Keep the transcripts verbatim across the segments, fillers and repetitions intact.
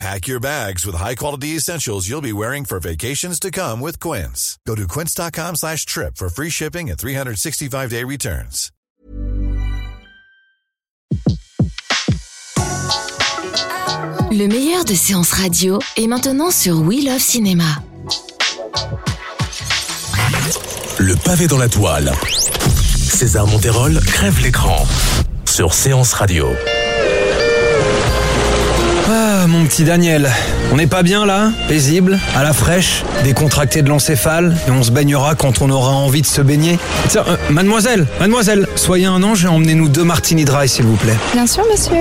Pack your bags with high-quality essentials you'll be wearing for vacations to come with Quince. Go to quince.com slash trip for free shipping and three sixty-five day returns. Le meilleur de Séance Radio est maintenant sur We Love Cinema. Le pavé dans la toile. César Monterol crève l'écran sur Séance Radio. Ah, mon petit Daniel, on n'est pas bien là, paisible, à la fraîche, décontracté de l'encéphale, et on se baignera quand on aura envie de se baigner. Tiens, euh, mademoiselle, mademoiselle, soyez un ange et emmenez-nous deux martini dry, s'il vous plaît. Bien sûr, monsieur.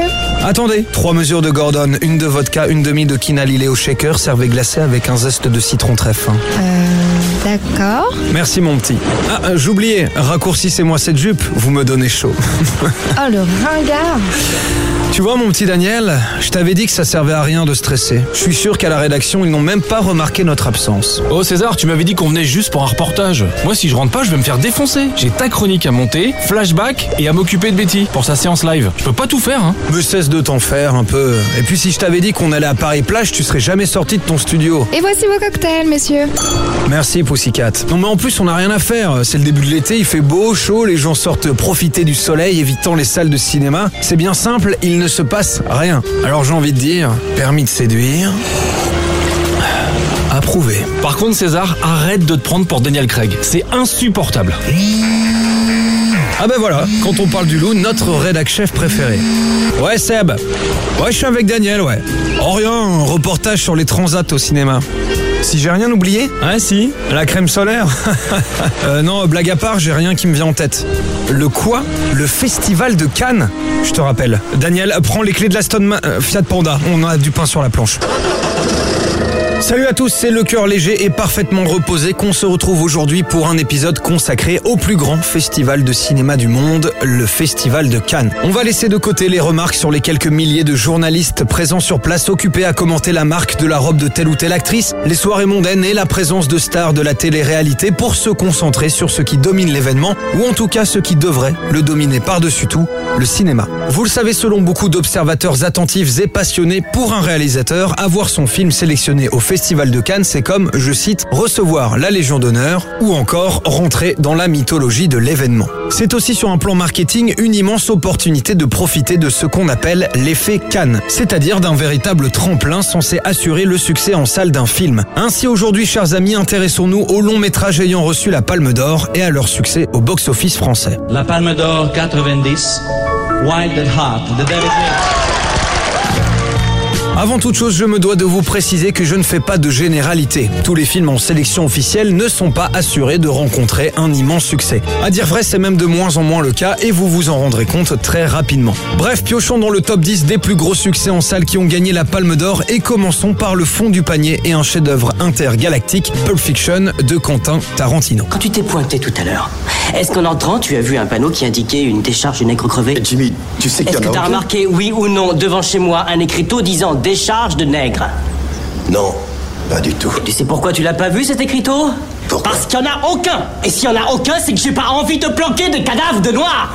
Attendez, trois mesures de Gordon, une de vodka, une demi de quina lillet au shaker, servez glacé avec un zeste de citron très fin. Euh, d'accord. Merci, mon petit. Ah, euh, j'oubliais, raccourcissez-moi cette jupe, vous me donnez chaud. Oh, le ringard. Tu vois, mon petit Daniel, je t'avais dit que ça servait à rien de stresser. Je suis sûr qu'à la rédaction, ils n'ont même pas remarqué notre absence. Oh César, tu m'avais dit qu'on venait juste pour un reportage. Moi, si je rentre pas, je vais me faire défoncer. J'ai ta chronique à monter, flashback et à m'occuper de Betty pour sa séance live. Je peux pas tout faire, hein. Me cesse de t'en faire un peu. Et puis, si je t'avais dit qu'on allait à Paris-Plage, tu serais jamais sorti de ton studio. Et voici vos cocktails, messieurs. Merci, Pussycat. Non, mais en plus, on n'a rien à faire. C'est le début de l'été, il fait beau, chaud, les gens sortent profiter du soleil, évitant les salles de cinéma. C'est bien simple, il ne se passe rien. Alors j'ai envie de dire, permis de séduire, approuvé. Par contre César, arrête de te prendre pour Daniel Craig, c'est insupportable. Ah ben voilà, quand on parle du loup, notre rédac chef préféré. Ouais Seb, ouais je suis avec Daniel, ouais. Oh rien, un reportage sur les transats au cinéma. Si j'ai rien oublié ? Ah si, la crème solaire. euh, non, blague à part, j'ai rien qui me vient en tête. Le quoi ? Le Festival de Cannes ? Je te rappelle. Daniel, prends les clés de la Aston Ma- euh, Fiat Panda, on a du pain sur la planche. Salut à tous, c'est le cœur léger et parfaitement reposé qu'on se retrouve aujourd'hui pour un épisode consacré au plus grand festival de cinéma du monde, le Festival de Cannes. On va laisser de côté les remarques sur les quelques milliers de journalistes présents sur place occupés à commenter la marque de la robe de telle ou telle actrice, les soirées mondaines et la présence de stars de la télé-réalité pour se concentrer sur ce qui domine l'événement, ou en tout cas ce qui devrait le dominer par-dessus tout, le cinéma. Vous le savez, selon beaucoup d'observateurs attentifs et passionnés, pour un réalisateur, avoir son film sélectionné au Festival de Cannes, c'est comme, je cite, « recevoir la Légion d'honneur » ou encore « rentrer dans la mythologie de l'événement ». C'est aussi sur un plan marketing une immense opportunité de profiter de ce qu'on appelle l'effet Cannes, c'est-à-dire d'un véritable tremplin censé assurer le succès en salle d'un film. Ainsi aujourd'hui, chers amis, intéressons-nous aux longs métrages ayant reçu la Palme d'Or et à leur succès au box-office français. La Palme d'Or quatre-vingt-dix, Wild at Heart de David Lynch. Avant toute chose, je me dois de vous préciser que je ne fais pas de généralité. Tous les films en sélection officielle ne sont pas assurés de rencontrer un immense succès. À dire vrai, c'est même de moins en moins le cas et vous vous en rendrez compte très rapidement. Bref, piochons dans le top dix des plus gros succès en salle qui ont gagné la Palme d'Or et commençons par le fond du panier et un chef-d'œuvre intergalactique, Pulp Fiction de Quentin Tarantino. Quand tu t'es pointé tout à l'heure, est-ce qu'en entrant, tu as vu un panneau qui indiquait une décharge de nègre crevé ? Jimmy, tu sais qu'il y en a. Est-ce que t'as remarqué, oui ou non, devant chez moi, un écriteau disant décharge de nègre? Non, pas du tout. Et tu sais pourquoi tu l'as pas vu cet écriteau? Pourquoi? Parce qu'il n'y en a aucun. Et s'il n'y en a aucun, c'est que j'ai pas envie de planquer de cadavres de noirs.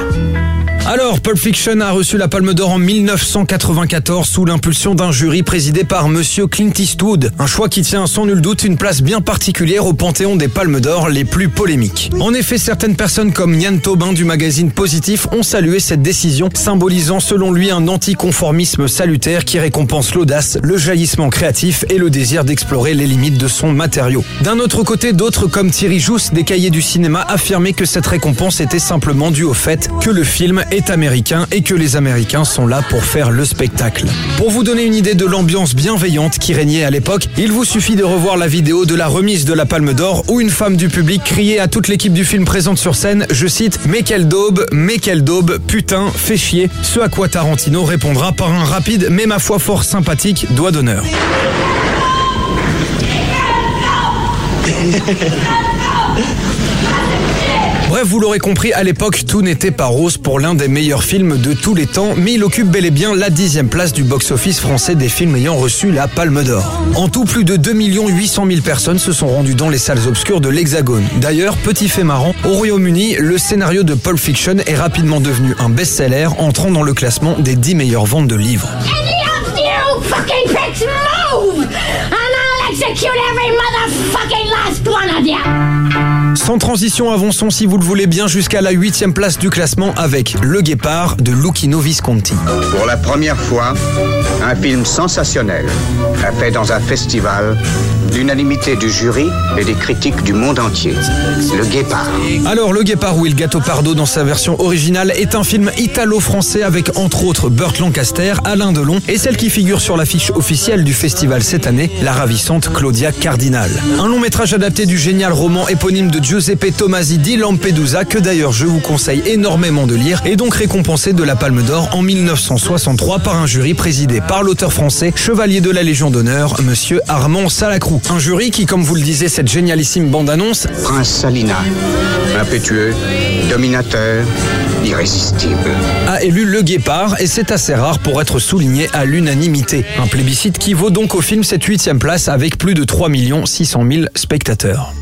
Alors, Pulp Fiction a reçu la Palme d'Or en dix-neuf cent quatre-vingt-quatorze sous l'impulsion d'un jury présidé par Monsieur Clint Eastwood. Un choix qui tient sans nul doute une place bien particulière au panthéon des Palmes d'Or les plus polémiques. En effet, certaines personnes comme Nyan Tobin du magazine Positif ont salué cette décision, symbolisant selon lui un anticonformisme salutaire qui récompense l'audace, le jaillissement créatif et le désir d'explorer les limites de son matériau. D'un autre côté, d'autres comme Thierry Jousse des Cahiers du Cinéma affirmaient que cette récompense était simplement due au fait que le film est est américain et que les Américains sont là pour faire le spectacle. Pour vous donner une idée de l'ambiance bienveillante qui régnait à l'époque, il vous suffit de revoir la vidéo de la remise de la Palme d'Or où une femme du public criait à toute l'équipe du film présente sur scène, je cite « Mais quelle daube, mais quelle daube, putain, fais chier », ce à quoi Tarantino répondra par un rapide mais ma foi fort sympathique doigt d'honneur. Bref, vous l'aurez compris, à l'époque, tout n'était pas rose pour l'un des meilleurs films de tous les temps, mais il occupe bel et bien la dixième place du box-office français des films ayant reçu la Palme d'Or. En tout, plus de deux millions huit cent mille personnes se sont rendues dans les salles obscures de l'Hexagone. D'ailleurs, petit fait marrant, au Royaume-Uni, le scénario de Pulp Fiction est rapidement devenu un best-seller, entrant dans le classement des dix meilleures ventes de livres. Sans transition, avançons si vous le voulez bien jusqu'à la huitième place du classement avec Le Guépard de Luchino Visconti. Pour la première fois, un film sensationnel a fait dans un festival l'unanimité du jury et des critiques du monde entier. Le Guépard. Alors, Le Guépard ou Il Gattopardo dans sa version originale est un film italo-français avec entre autres Burt Lancaster, Alain Delon et celle qui figure sur l'affiche officielle du festival cette année, la ravissante Claudia Cardinale. Un long métrage adapté du génial roman éponyme de Giuseppe Tomasi di Lampedusa, que d'ailleurs je vous conseille énormément de lire, est donc récompensé de la Palme d'Or en mille neuf cent soixante-trois par un jury présidé par l'auteur français, chevalier de la Légion d'honneur, monsieur Armand Salacrou. Un jury qui, comme vous le disait cette génialissime bande-annonce, Prince Salina, impétueux, dominateur, irrésistible, a élu Le Guépard, et c'est assez rare pour être souligné à l'unanimité. Un plébiscite qui vaut donc au film cette huitième place avec plus de trois millions six cent mille spectateurs.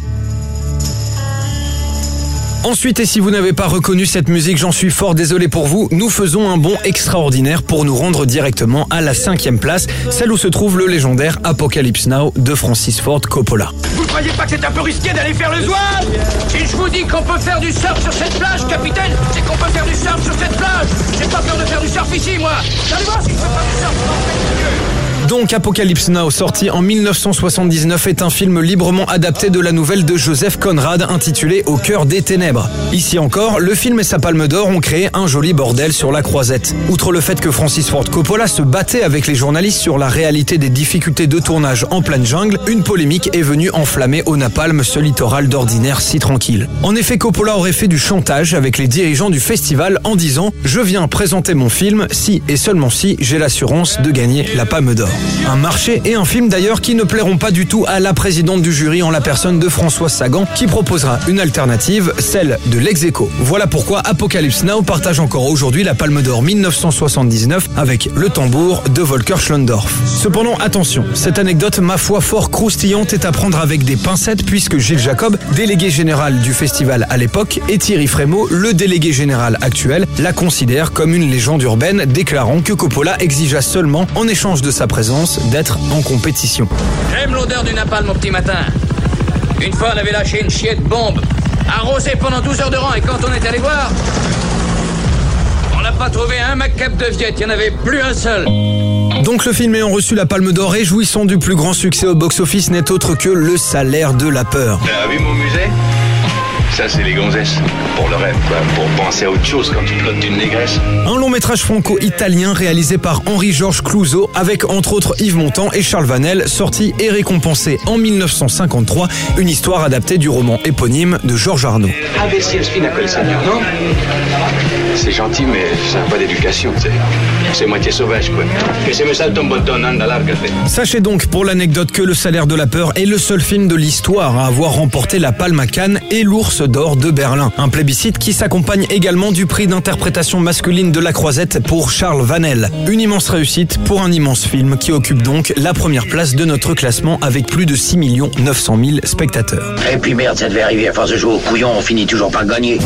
Ensuite, et si vous n'avez pas reconnu cette musique, j'en suis fort désolé pour vous, nous faisons un bond extraordinaire pour nous rendre directement à la cinquième place, celle où se trouve le légendaire Apocalypse Now de Francis Ford Coppola. Vous croyez pas que c'est un peu risqué d'aller faire le zouave? Si je vous dis qu'on peut faire du surf sur cette plage, capitaine, c'est qu'on peut faire du surf sur cette plage. J'ai pas peur de faire du surf ici, moi. Allez voir si je peux faire du surf dans le... Donc Apocalypse Now, sorti en mille neuf cent soixante-dix-neuf, est un film librement adapté de la nouvelle de Joseph Conrad intitulée Au cœur des ténèbres. Ici encore, le film et sa Palme d'Or ont créé un joli bordel sur la croisette. Outre le fait que Francis Ford Coppola se battait avec les journalistes sur la réalité des difficultés de tournage en pleine jungle, une polémique est venue enflammer au napalm ce littoral d'ordinaire si tranquille. En effet, Coppola aurait fait du chantage avec les dirigeants du festival en disant « Je viens présenter mon film si et seulement si j'ai l'assurance de gagner la Palme d'Or ». Un marché et un film d'ailleurs qui ne plairont pas du tout à la présidente du jury en la personne de François Sagan, qui proposera une alternative, celle de l'ex-aequo. Voilà pourquoi Apocalypse Now partage encore aujourd'hui la Palme d'Or mille neuf cent soixante-dix-neuf avec Le Tambour de Volker Schlöndorff. Cependant, attention, cette anecdote ma foi fort croustillante est à prendre avec des pincettes puisque Gilles Jacob, délégué général du festival à l'époque, et Thierry Frémaux, le délégué général actuel, la considèrent comme une légende urbaine, déclarant que Coppola exigea seulement, en échange de sa présence, d'être en compétition. J'aime l'odeur du napalm au petit matin. Une fois, on avait lâché une chier de bombe, arrosée pendant douze heures de rang, et quand on est allé voir, on n'a pas trouvé un macaque de Viette, il n'y en avait plus un seul. Donc le film ayant reçu la Palme d'Or et jouissant du plus grand succès au box-office n'est autre que Le Salaire de la Peur. T'as vu mon musée ? Ça, c'est les gonzesses. Pour le rêve, quoi. Pour penser à autre chose quand tu plottes une négresse. Un long métrage franco-italien réalisé par Henri-Georges Clouzot avec entre autres Yves Montand et Charles Vanel, sorti et récompensé en mille neuf cent cinquante-trois, une histoire adaptée du roman éponyme de Georges Arnaud. Ah, mais si elle se finit à Seigneur, non ? C'est gentil, mais ça n'a pas d'éducation, tu sais. C'est moitié sauvage, quoi. Sachez donc, pour l'anecdote, que Le Salaire de la Peur est le seul film de l'histoire à avoir remporté la Palme à Cannes et l'Ours d'Or de Berlin. Un plébiscite qui s'accompagne également du prix d'interprétation masculine de la Croisette pour Charles Vanel. Une immense réussite pour un immense film qui occupe donc la première place de notre classement avec plus de six millions neuf cent mille spectateurs. Et puis merde, ça devait arriver à force de jouer au couillon, on finit toujours par gagner.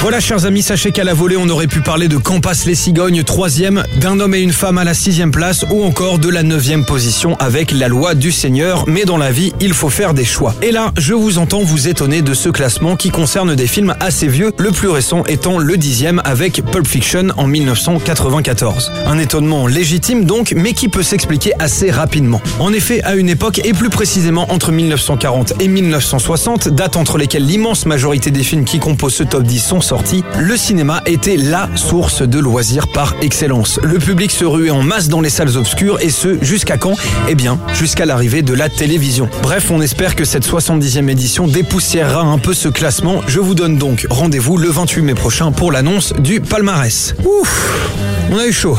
Voilà, chers amis, sachez qu'à la volée, on aurait pu parler de Quand passent les cigognes, troisième, d'un homme et une femme à la sixième place, ou encore de la neuvième position avec La loi du Seigneur. Mais dans la vie, il faut faire des choix. Et là, je vous entends vous étonner de ce classement qui concerne des films assez vieux, le plus récent étant le dixième avec Pulp Fiction en mille neuf cent quatre-vingt-quatorze. Un étonnement légitime donc, mais qui peut s'expliquer assez rapidement. En effet, à une époque, et plus précisément entre mille neuf cent quarante et mille neuf cent soixante, date entre lesquelles l'immense majorité des films qui composent ce top dix sont sortis, le cinéma était LA source de loisirs par excellence. Le public se ruait en masse dans les salles obscures, et ce, jusqu'à quand ? Eh bien, jusqu'à l'arrivée de la télévision. Bref, on espère que cette soixante-dixième édition dépoussiérera un peu ce classement. Je vous donne donc rendez-vous le vingt-huit mai prochain pour l'annonce du palmarès. Ouf ! On a eu chaud.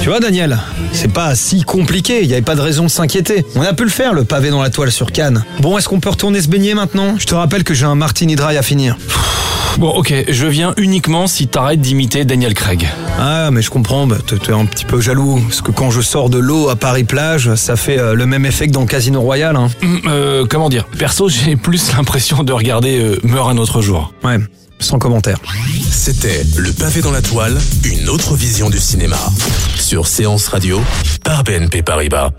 Tu vois, Daniel, c'est pas si compliqué, il n'y avait pas de raison de s'inquiéter. On a pu le faire, le pavé dans la toile sur Cannes. Bon, est-ce qu'on peut retourner se baigner maintenant ? Je te rappelle que j'ai un martini dry à finir. Pfff. Bon, ok, je viens uniquement si t'arrêtes d'imiter Daniel Craig. Ah, mais je comprends, bah, t'es un petit peu jaloux. Parce que quand je sors de l'eau à Paris-Plage, ça fait euh, le même effet que dans Casino Royale. Hein. Mmh, euh, comment dire ? Perso, j'ai plus l'impression de regarder euh, Meurt un autre jour. Ouais, sans commentaire. C'était Le Pavé dans la Toile, une autre vision du cinéma. Sur Séance Radio, par B N P Paribas.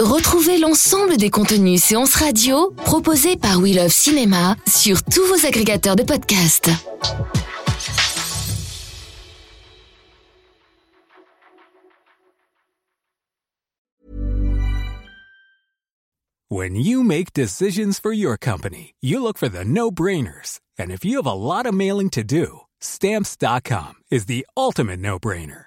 Retrouvez l'ensemble des contenus Séances Radio proposés par We Love Cinema sur tous vos agrégateurs de podcasts. When you make decisions for your company, you look for the no-brainers. And if you have a lot of mailing to do, Stamps dot com is the ultimate no-brainer.